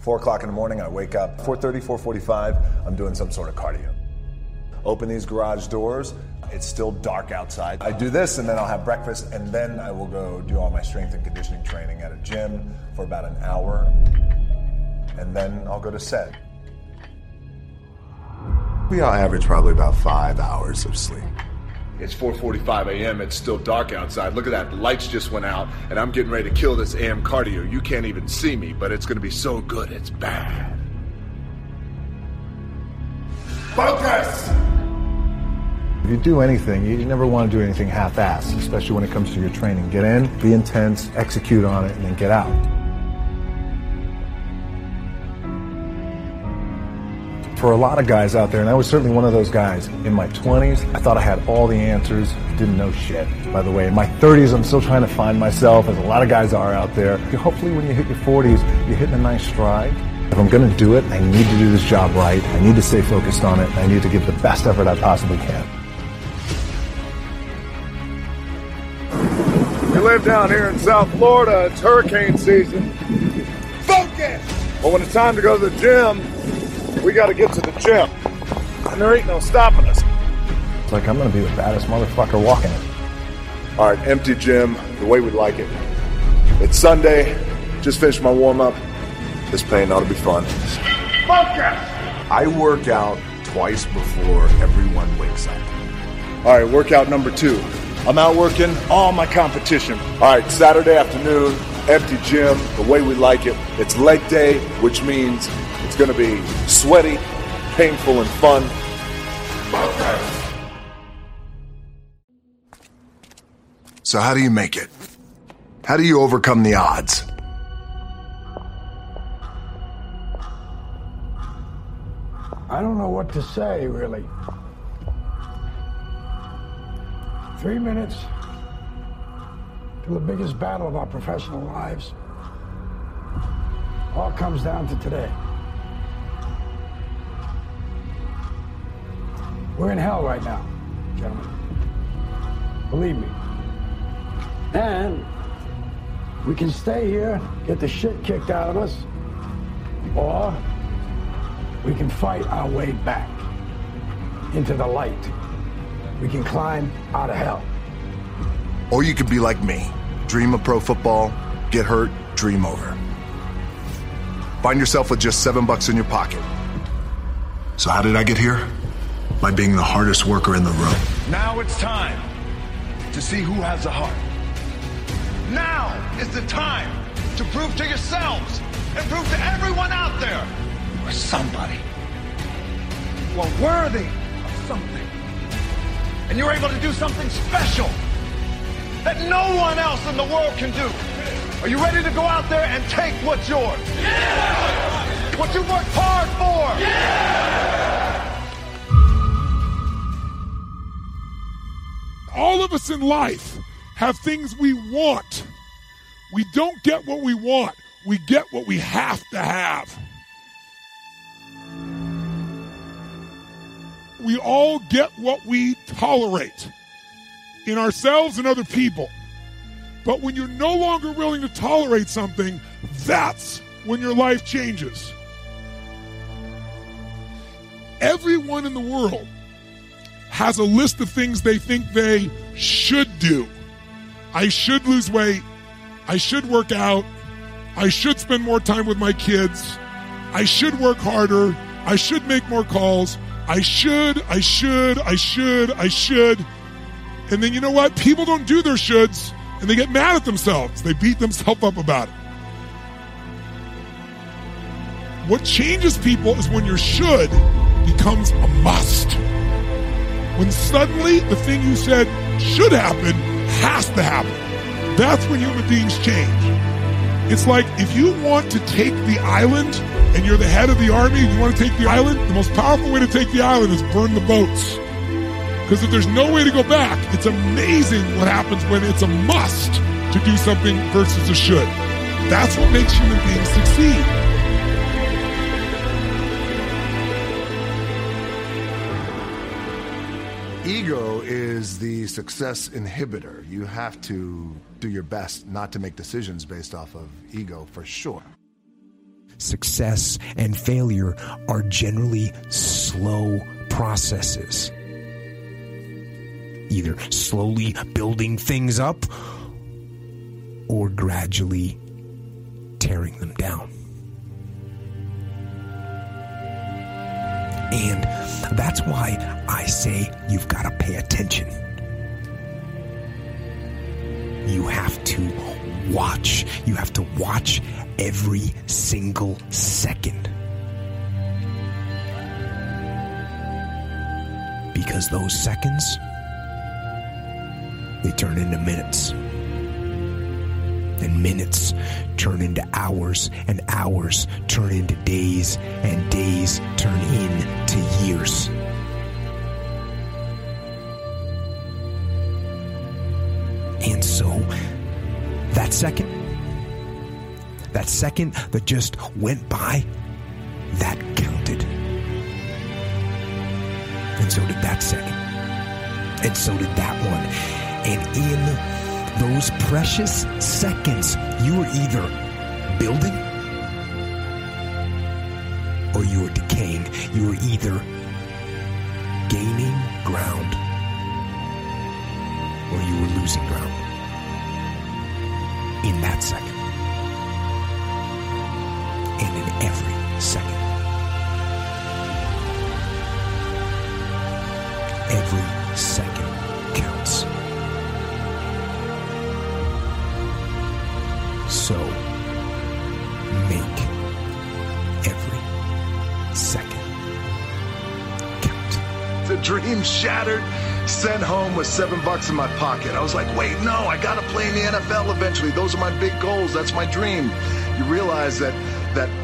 4 o'clock in the morning, I wake up, 4:30, 4:45, I'm doing some sort of cardio. Open these garage doors, it's still dark outside. I do this and then I'll have breakfast and then I will go do all my strength and conditioning training at a gym for about an hour. And then I'll go to set. We all average probably about 5 hours of sleep. It's 4:45 a.m. It's still dark outside. Look at that. The lights just went out, and I'm getting ready to kill this AM cardio. You can't even see me, but it's going to be so good, it's bad. Focus! If you do anything, you never want to do anything half-assed, especially when it comes to your training. Get in, be intense, execute on it, and then get out. For a lot of guys out there, and I was certainly one of those guys, in my 20s, I thought I had all the answers, didn't know shit. By the way, in my 30s, I'm still trying to find myself, as a lot of guys are out there. Hopefully when you hit your 40s, you're hitting a nice stride. If I'm going to do it, I need to do this job right. I need to stay focused on it. I need to give the best effort I possibly can. We live down here in South Florida. It's hurricane season. Focus! But when it's time to go to the gym, we got to get to the gym, and there ain't no stopping us. It's like I'm going to be the baddest motherfucker walking it. All right, empty gym, the way we like it. It's Sunday, just finished my warm-up. This pain ought to be fun. Focus! I work out twice before everyone wakes up. All right, workout number 2. I'm out working all my competition. All right, Saturday afternoon, empty gym, the way we like it. It's leg day, which means it's going to be sweaty, painful, and fun. So how do you make it? How do you overcome the odds? I don't know what to say, really. 3 minutes to the biggest battle of our professional lives. All comes down to today. We're in hell right now, gentlemen. Believe me. And we can stay here, get the shit kicked out of us, or we can fight our way back into the light. We can climb out of hell. Or you could be like me. Dream of pro football, get hurt, dream over. Find yourself with just $7 in your pocket. So how did I get here? By being the hardest worker in the room. Now it's time to see who has the heart. Now is the time to prove to yourselves and prove to everyone out there or somebody you are worthy of something. And you're able to do something special that no one else in the world can do. Are you ready to go out there and take what's yours? Yeah! What you worked hard for! Yeah! All of us in life have things we want. We don't get what we want. We get what we have to have. We all get what we tolerate in ourselves and other people. But when you're no longer willing to tolerate something, that's when your life changes. Everyone in the world has a list of things they think they should do. I should lose weight. I should work out. I should spend more time with my kids. I should work harder. I should make more calls. I should. And then you know what? People don't do their shoulds, and they get mad at themselves. They beat themselves up about it. What changes people is when your should becomes a must. When suddenly the thing you said should happen has to happen. That's when human beings change. It's like if you want to take the island and you're the head of the army and you want to take the island, the most powerful way to take the island is burn the boats. Because if there's no way to go back, it's amazing what happens when it's a must to do something versus a should. That's what makes human beings succeed. Ego is the success inhibitor. You have to do your best not to make decisions based off of ego, for sure. success and failure are generally slow processes. Either slowly building things up or gradually tearing them down. And that's why I say you've got to pay attention. You have to watch. You have to watch every single second. Because those seconds, they turn into minutes. And minutes turn into hours, and hours turn into days, and days turn into years. And so that second that just went by, that counted. And so did that second. And so did that one. And in those precious seconds, you were either building or you were decaying. You were either gaining ground or you were losing ground in that second. And in every second. Every second counts. So, make every second count. The dream shattered. Sent home with $7 in my pocket. I was like, wait, no, I got to play in the NFL eventually. Those are my big goals. That's my dream. You realize that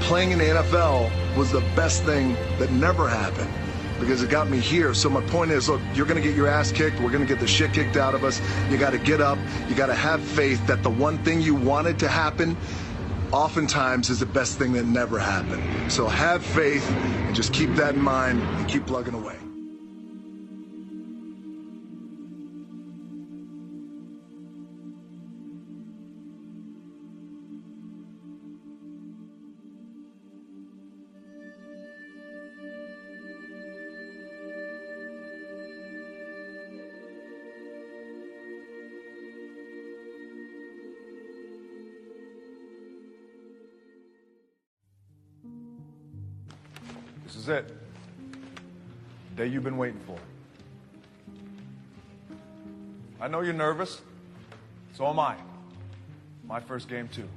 playing in the NFL was the best thing that never happened. Because it got me here. So my point is, look, you're going to get your ass kicked. We're going to get the shit kicked out of us. You got to get up. You got to have faith that the one thing you wanted to happen oftentimes is the best thing that never happened. So have faith and just keep that in mind and keep plugging away. This is it. The day you've been waiting for. I know you're nervous. So am I. My first game, too.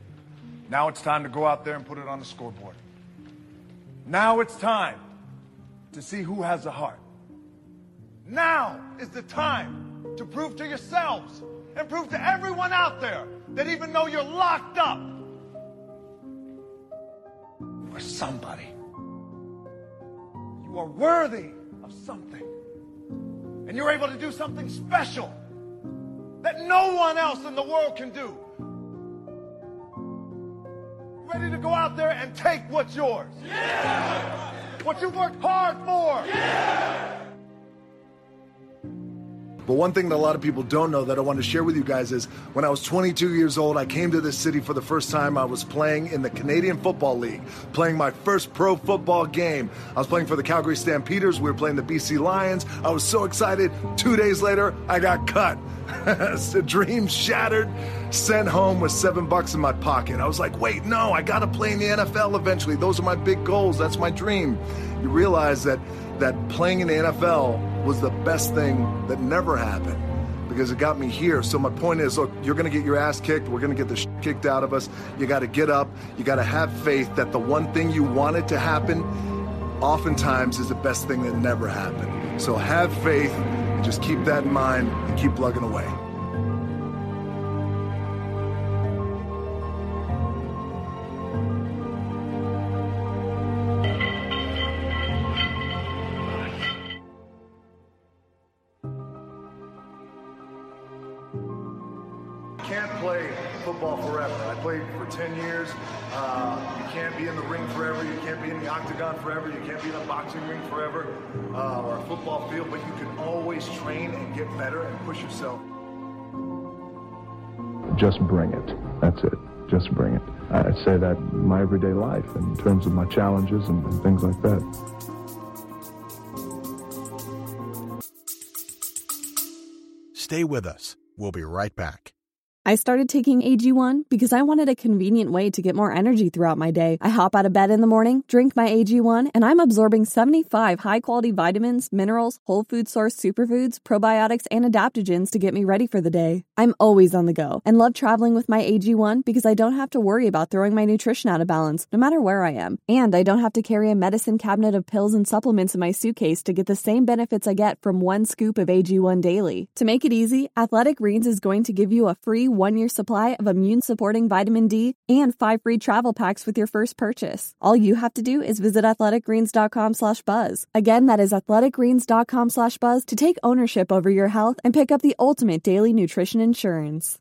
Now it's time to go out there and put it on the scoreboard. Now it's time to see who has the heart. Now is the time to prove to yourselves and prove to everyone out there that even though you're locked up, you're somebody. You are worthy of something. And you're able to do something special that no one else in the world can do. Ready to go out there and take what's yours. Yeah! What you worked hard for. Yeah! But one thing that a lot of people don't know that I want to share with you guys is when I was 22 years old, I came to this city for the first time. I was playing in the Canadian Football League, playing my first pro football game. I was playing for the Calgary Stampeders. We were playing the BC Lions. I was so excited. 2 days later, I got cut. The dream shattered, sent home with $7 in my pocket. I was like, wait, no, I got to play in the NFL eventually. Those are my big goals. That's my dream. You realize that playing in the NFL was the best thing that never happened because it got me here. So my point is, look, you're going to get your ass kicked. We're going to get the shit kicked out of us. You got to get up. You got to have faith that the one thing you wanted to happen oftentimes is the best thing that never happened. So have faith and just keep that in mind and keep plugging away. Forever, you can't be in a boxing ring forever or a football field, but you can always train and get better and push yourself. Just bring it. That's it. Just bring it. I'd say that in my everyday life in terms of my challenges and things like that. Stay with us. We'll be right back. I started taking AG1 because I wanted a convenient way to get more energy throughout my day. I hop out of bed in the morning, drink my AG1, and I'm absorbing 75 high-quality vitamins, minerals, whole food source superfoods, probiotics, and adaptogens to get me ready for the day. I'm always on the go and love traveling with my AG1 because I don't have to worry about throwing my nutrition out of balance, no matter where I am. And I don't have to carry a medicine cabinet of pills and supplements in my suitcase to get the same benefits I get from one scoop of AG1 daily. To make it easy, Athletic Greens is going to give you a free one-year supply of immune-supporting vitamin D and 5 free travel packs with your first purchase. All you have to do is visit athleticgreens.com/buzz. Again, that is athleticgreens.com/buzz to take ownership over your health and pick up the ultimate daily nutrition insurance.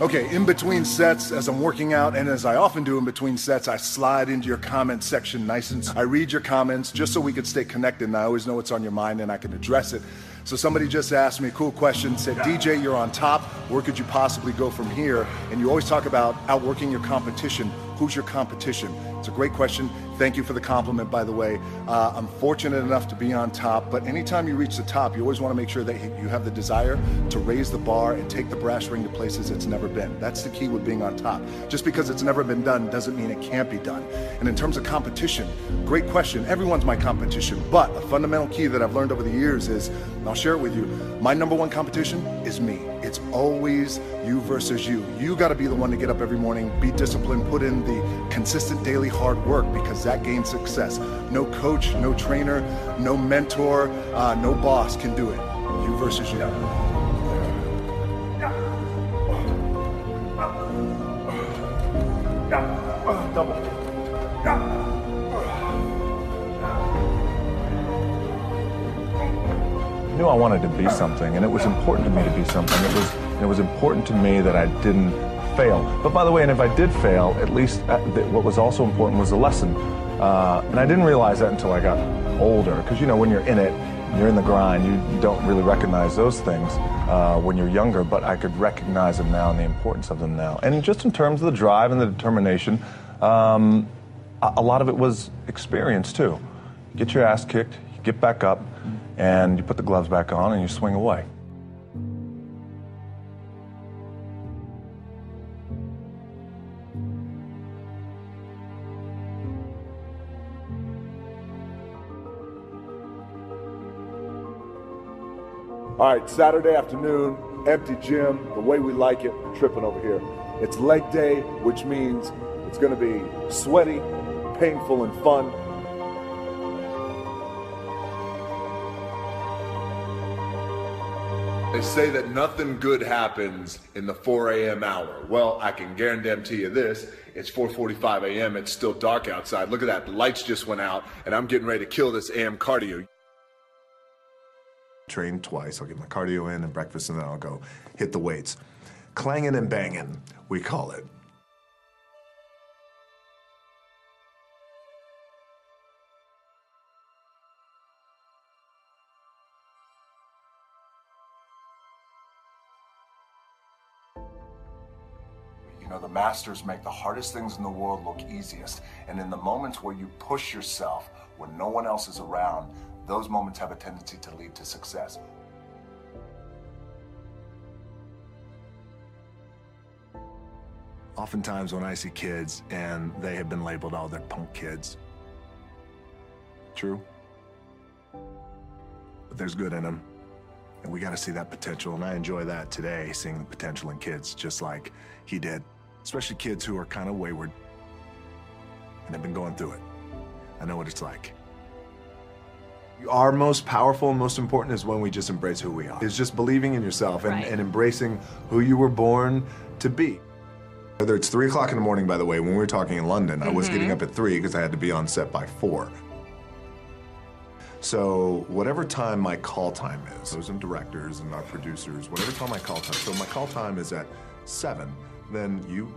Okay, in between sets, as I'm working out, and as I often do in between sets, I slide into your comment section nice and I read your comments just so we can stay connected, and I always know what's on your mind and I can address it. So somebody just asked me a cool question, said, DJ, you're on top, where could you possibly go from here? And you always talk about outworking your competition. Who's your competition? It's a great question. Thank you for the compliment, by the way. I'm fortunate enough to be on top, but anytime you reach the top, you always want to make sure that you have the desire to raise the bar and take the brass ring to places it's never been. That's the key with being on top. Just because it's never been done doesn't mean it can't be done. And in terms of competition, great question. Everyone's my competition, but a fundamental key that I've learned over the years is, and I'll share it with you, my number one competition is me. It's always you versus you. You got to be the one to get up every morning, be disciplined, put in the consistent daily hard work, because that gains success. No coach, no trainer, no mentor, no boss can do it. You versus you. Double. I knew I wanted to be something, and it was important to me to be something. It was important to me that I didn't fail. But by the way, and if I did fail, at least what was also important was the lesson. And I didn't realize that until I got older, because, you know, when you're in it, you're in the grind, you don't really recognize those things when you're younger, but I could recognize them now and the importance of them now. And just in terms of the drive and the determination, a lot of it was experience, too. Get your ass kicked, you get back up, and you put the gloves back on and you swing away. All right, Saturday afternoon, empty gym, the way we like it, tripping over here. It's leg day, which means it's gonna be sweaty, painful, and fun. They say that nothing good happens in the 4 a.m. hour. Well, I can guarantee you this, it's 4:45 a.m., it's still dark outside. Look at that, the lights just went out, and I'm getting ready to kill this AM cardio. Train twice, I'll get my cardio in and breakfast, and then I'll go hit the weights. Clanging and banging, we call it. You know, the masters make the hardest things in the world look easiest. And in the moments where you push yourself, when no one else is around, those moments have a tendency to lead to success. Oftentimes when I see kids and they have been labeled, oh, they're punk kids. True. But there's good in them. And we got to see that potential, and I enjoy that today, seeing the potential in kids just like he did, especially kids who are kind of wayward and have been going through it. I know what it's like. Our most powerful and most important is when we just embrace who we are. It's just believing in yourself and embracing who you were born to be. Whether it's 3 o'clock in the morning, by the way, when we were talking in London, I was getting up at 3 because I had to be on set by 4. So whatever time my call time is, those are directors and our producers, whatever time my call time, so my call time is at 7, then you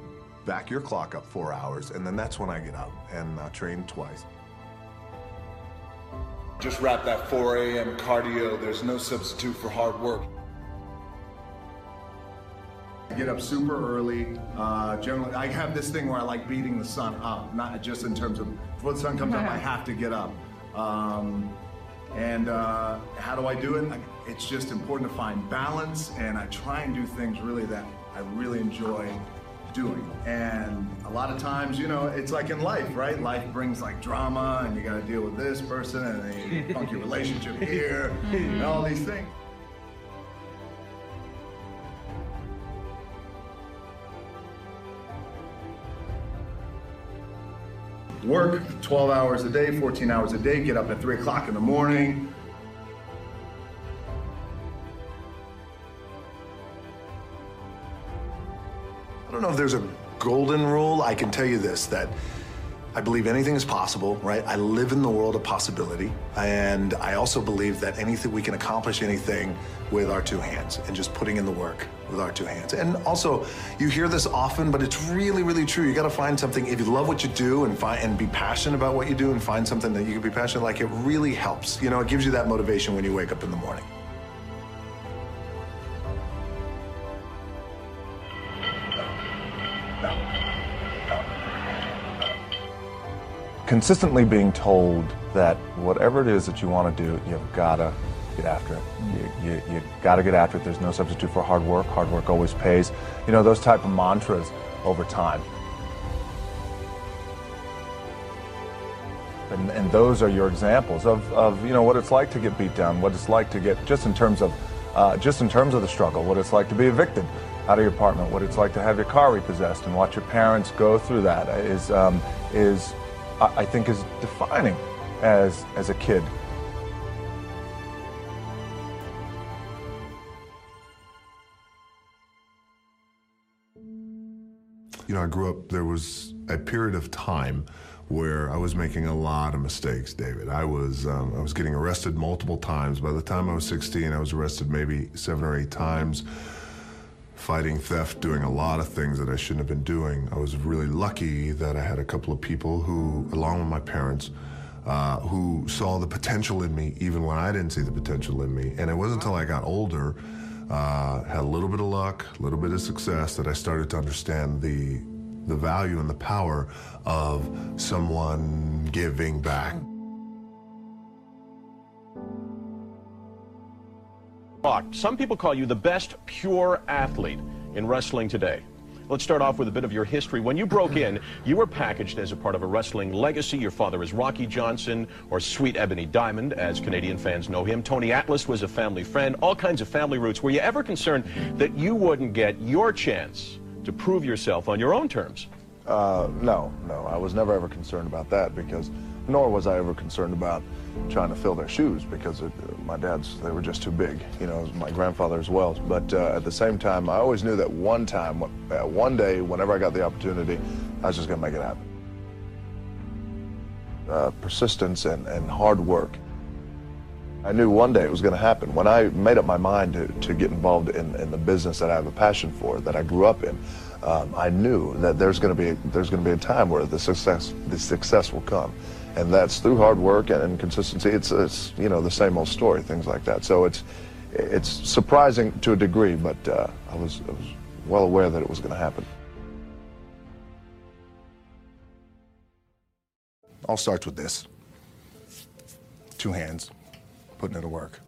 back your clock up 4 hours, and then that's when I get up and train twice. Just wrap that 4 a.m. cardio. There's no substitute for hard work. I get up super early. Generally, I have this thing where I like beating the sun up, not just in terms of, before the sun comes up, I have to get up. How do I do it? It's just important to find balance, and I try and do things really that I really enjoy doing. And a lot of times, you know, it's like in life, right? Life brings like drama, and you got to deal with this person, and a funky relationship here, and all these things. Work 12 hours a day, 14 hours a day, get up at 3 o'clock in the morning. I don't know if there's a golden rule. I can tell you this, that I believe anything is possible, right? I live in the world of possibility, and I also believe that anything, we can accomplish anything with our two hands and just putting in the work with our two hands. And also, you hear this often, but it's really, really true. You got to find something. If you love what you do and be passionate about what you do and find something that you can be passionate like, it really helps. You know, it gives you that motivation when you wake up in the morning. Consistently being told that whatever it is that you want to do, you've got to get after it. You got to get after it. There's no substitute for hard work. Hard work always pays. You know, those type of mantras over time. And those are your examples of you know, what it's like to get beat down, what it's like to get, just in terms of the struggle, what it's like to be evicted out of your apartment, what it's like to have your car repossessed, and watch your parents go through that I think is defining as a kid. You know, I grew up, there was a period of time where I was making a lot of mistakes, David. I was getting arrested multiple times. By the time I was 16, I was arrested maybe 7 or 8 times, fighting theft, doing a lot of things that I shouldn't have been doing. I was really lucky that I had a couple of people who, along with my parents, who saw the potential in me even when I didn't see the potential in me. And it wasn't until I got older, had a little bit of luck, a little bit of success, that I started to understand the value and the power of someone giving back. Some people call you the best pure athlete in wrestling today. Let's start off with a bit of your history. When you broke in, you were packaged as a part of a wrestling legacy. Your father is Rocky Johnson, or Sweet Ebony Diamond, as Canadian fans know him. Tony Atlas was a family friend, all kinds of family roots. Were you ever concerned that you wouldn't get your chance to prove yourself on your own terms? No, I was never ever concerned about that, because nor was I ever concerned about trying to fill their shoes, because my dad's, they were just too big, you know, my grandfather as well. But at the same time, I always knew that one day, whenever I got the opportunity, I was just going to make it happen. Persistence and hard work. I knew one day it was going to happen. When I made up my mind to get involved in the business that I have a passion for, that I grew up in, I knew that there's going to be a time where the success will come, and that's through hard work and consistency. It's you know, the same old story, things like that. So it's surprising to a degree, but I was well aware that it was going to happen. All starts with this. Two hands, putting it to work.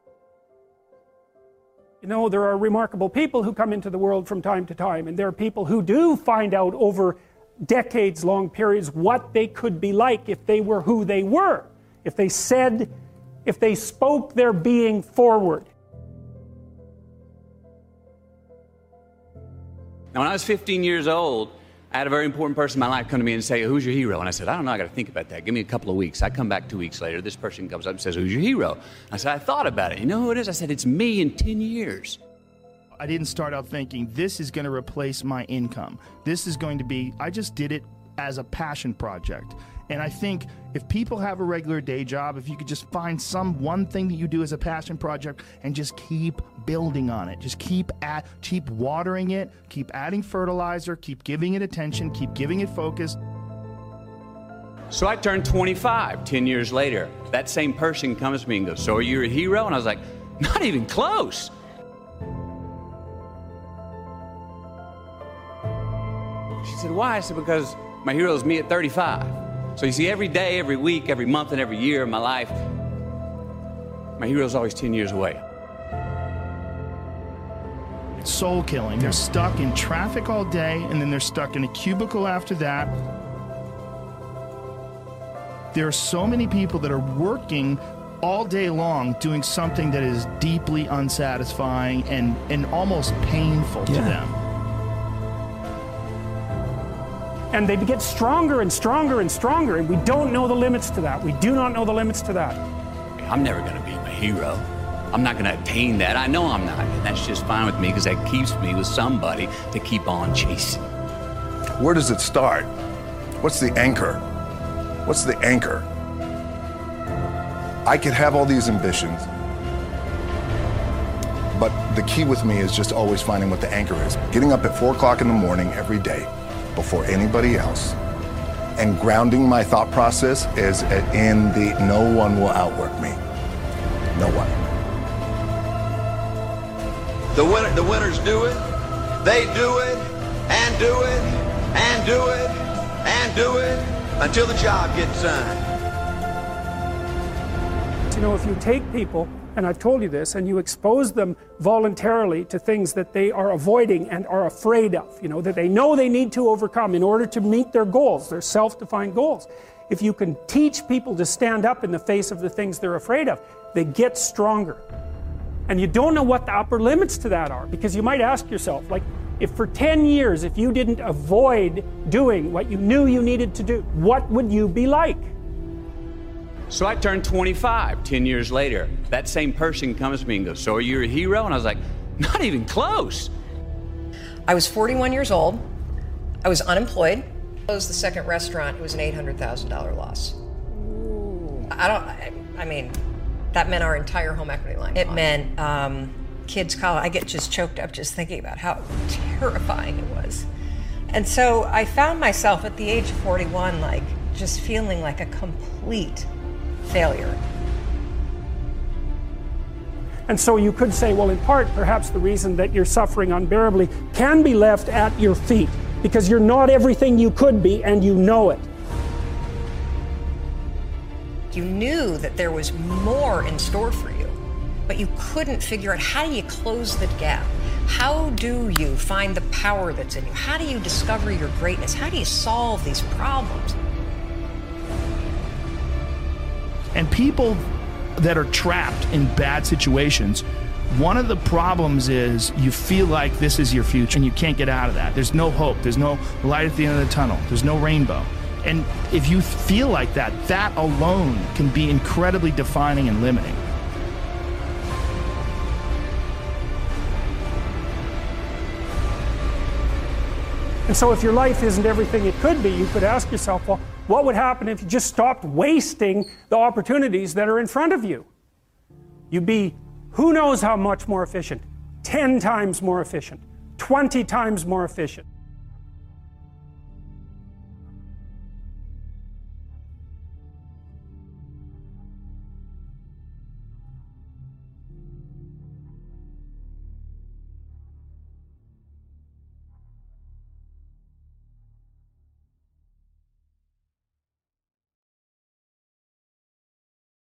You know, there are remarkable people who come into the world from time to time, and there are people who do find out over decades-long periods what they could be like if they were who they were, if they spoke their being forward. Now, when I was 15 years old, I had a very important person in my life come to me and say, "Who's your hero?" And I said, "I don't know, I got to think about that. Give me a couple of weeks." I come back 2 weeks later, this person comes up and says, "Who's your hero?" I said, "I thought about it. You know who it is?" I said, "It's me in 10 years. I didn't start out thinking, this is going to replace my income. This is going to be, I just did it as a passion project. And I think if people have a regular day job, if you could just find one thing that you do as a passion project and just keep building on it, just keep watering it, keep adding fertilizer, keep giving it attention, keep giving it focus. So I turned 25 10 years later. That same person comes to me and goes, so are you a hero? And I was like, not even close. She said, why? I said, because my hero is me at 35. So you see, every day, every week, every month, and every year of my life, my hero is always 10 years away. It's soul killing. They're stuck in traffic all day, and then they're stuck in a cubicle after that. There are so many people that are working all day long doing something that is deeply unsatisfying and almost painful to them. And they get stronger and stronger and stronger, and we don't know the limits to that. We do not know the limits to that. I'm never going to be my hero. I'm not going to attain that. I know I'm not, and that's just fine with me because that keeps me with somebody to keep on chasing. Where does it start? What's the anchor? What's the anchor? I could have all these ambitions, but the key with me is just always finding what the anchor is. Getting up at 4 o'clock in the morning every day before anybody else, and grounding my thought process is in the no one will outwork me. No one. The winners do it. They do it, and do it, and do it, and do it, until the job gets done. You know, if you take people, and I've told you this, and you expose them voluntarily to things that they are avoiding and are afraid of, you know they need to overcome in order to meet their goals, their self-defined goals. If you can teach people to stand up in the face of the things they're afraid of, they get stronger. And you don't know what the upper limits to that are, because you might ask yourself, like, if for 10 years, if you didn't avoid doing what you knew you needed to do, what would you be like? So I turned 25 10 years later. That same person comes to me and goes, so are you a hero? And I was like, not even close. I was 41 years old. I was unemployed. I closed the second restaurant. It was an $800,000 loss. Ooh. I mean, that meant our entire home equity line. It meant kids' college. I get just choked up just thinking about how terrifying it was. And so I found myself at the age of 41, like, just feeling like a complete failure. And so you could say, well, in part, perhaps the reason that you're suffering unbearably can be left at your feet, because you're not everything you could be, and you know it. You knew that there was more in store for you, but you couldn't figure out, how do you close the gap? How do you find the power that's in you? How do you discover your greatness? How do you solve these problems? And people that are trapped in bad situations, one of the problems is you feel like this is your future and you can't get out of that. There's no hope. There's no light at the end of the tunnel. There's no rainbow. And if you feel like that, that alone can be incredibly defining and limiting. And so if your life isn't everything it could be, you could ask yourself, well, what would happen if you just stopped wasting the opportunities that are in front of you? You'd be who knows how much more efficient, 10 times more efficient, 20 times more efficient.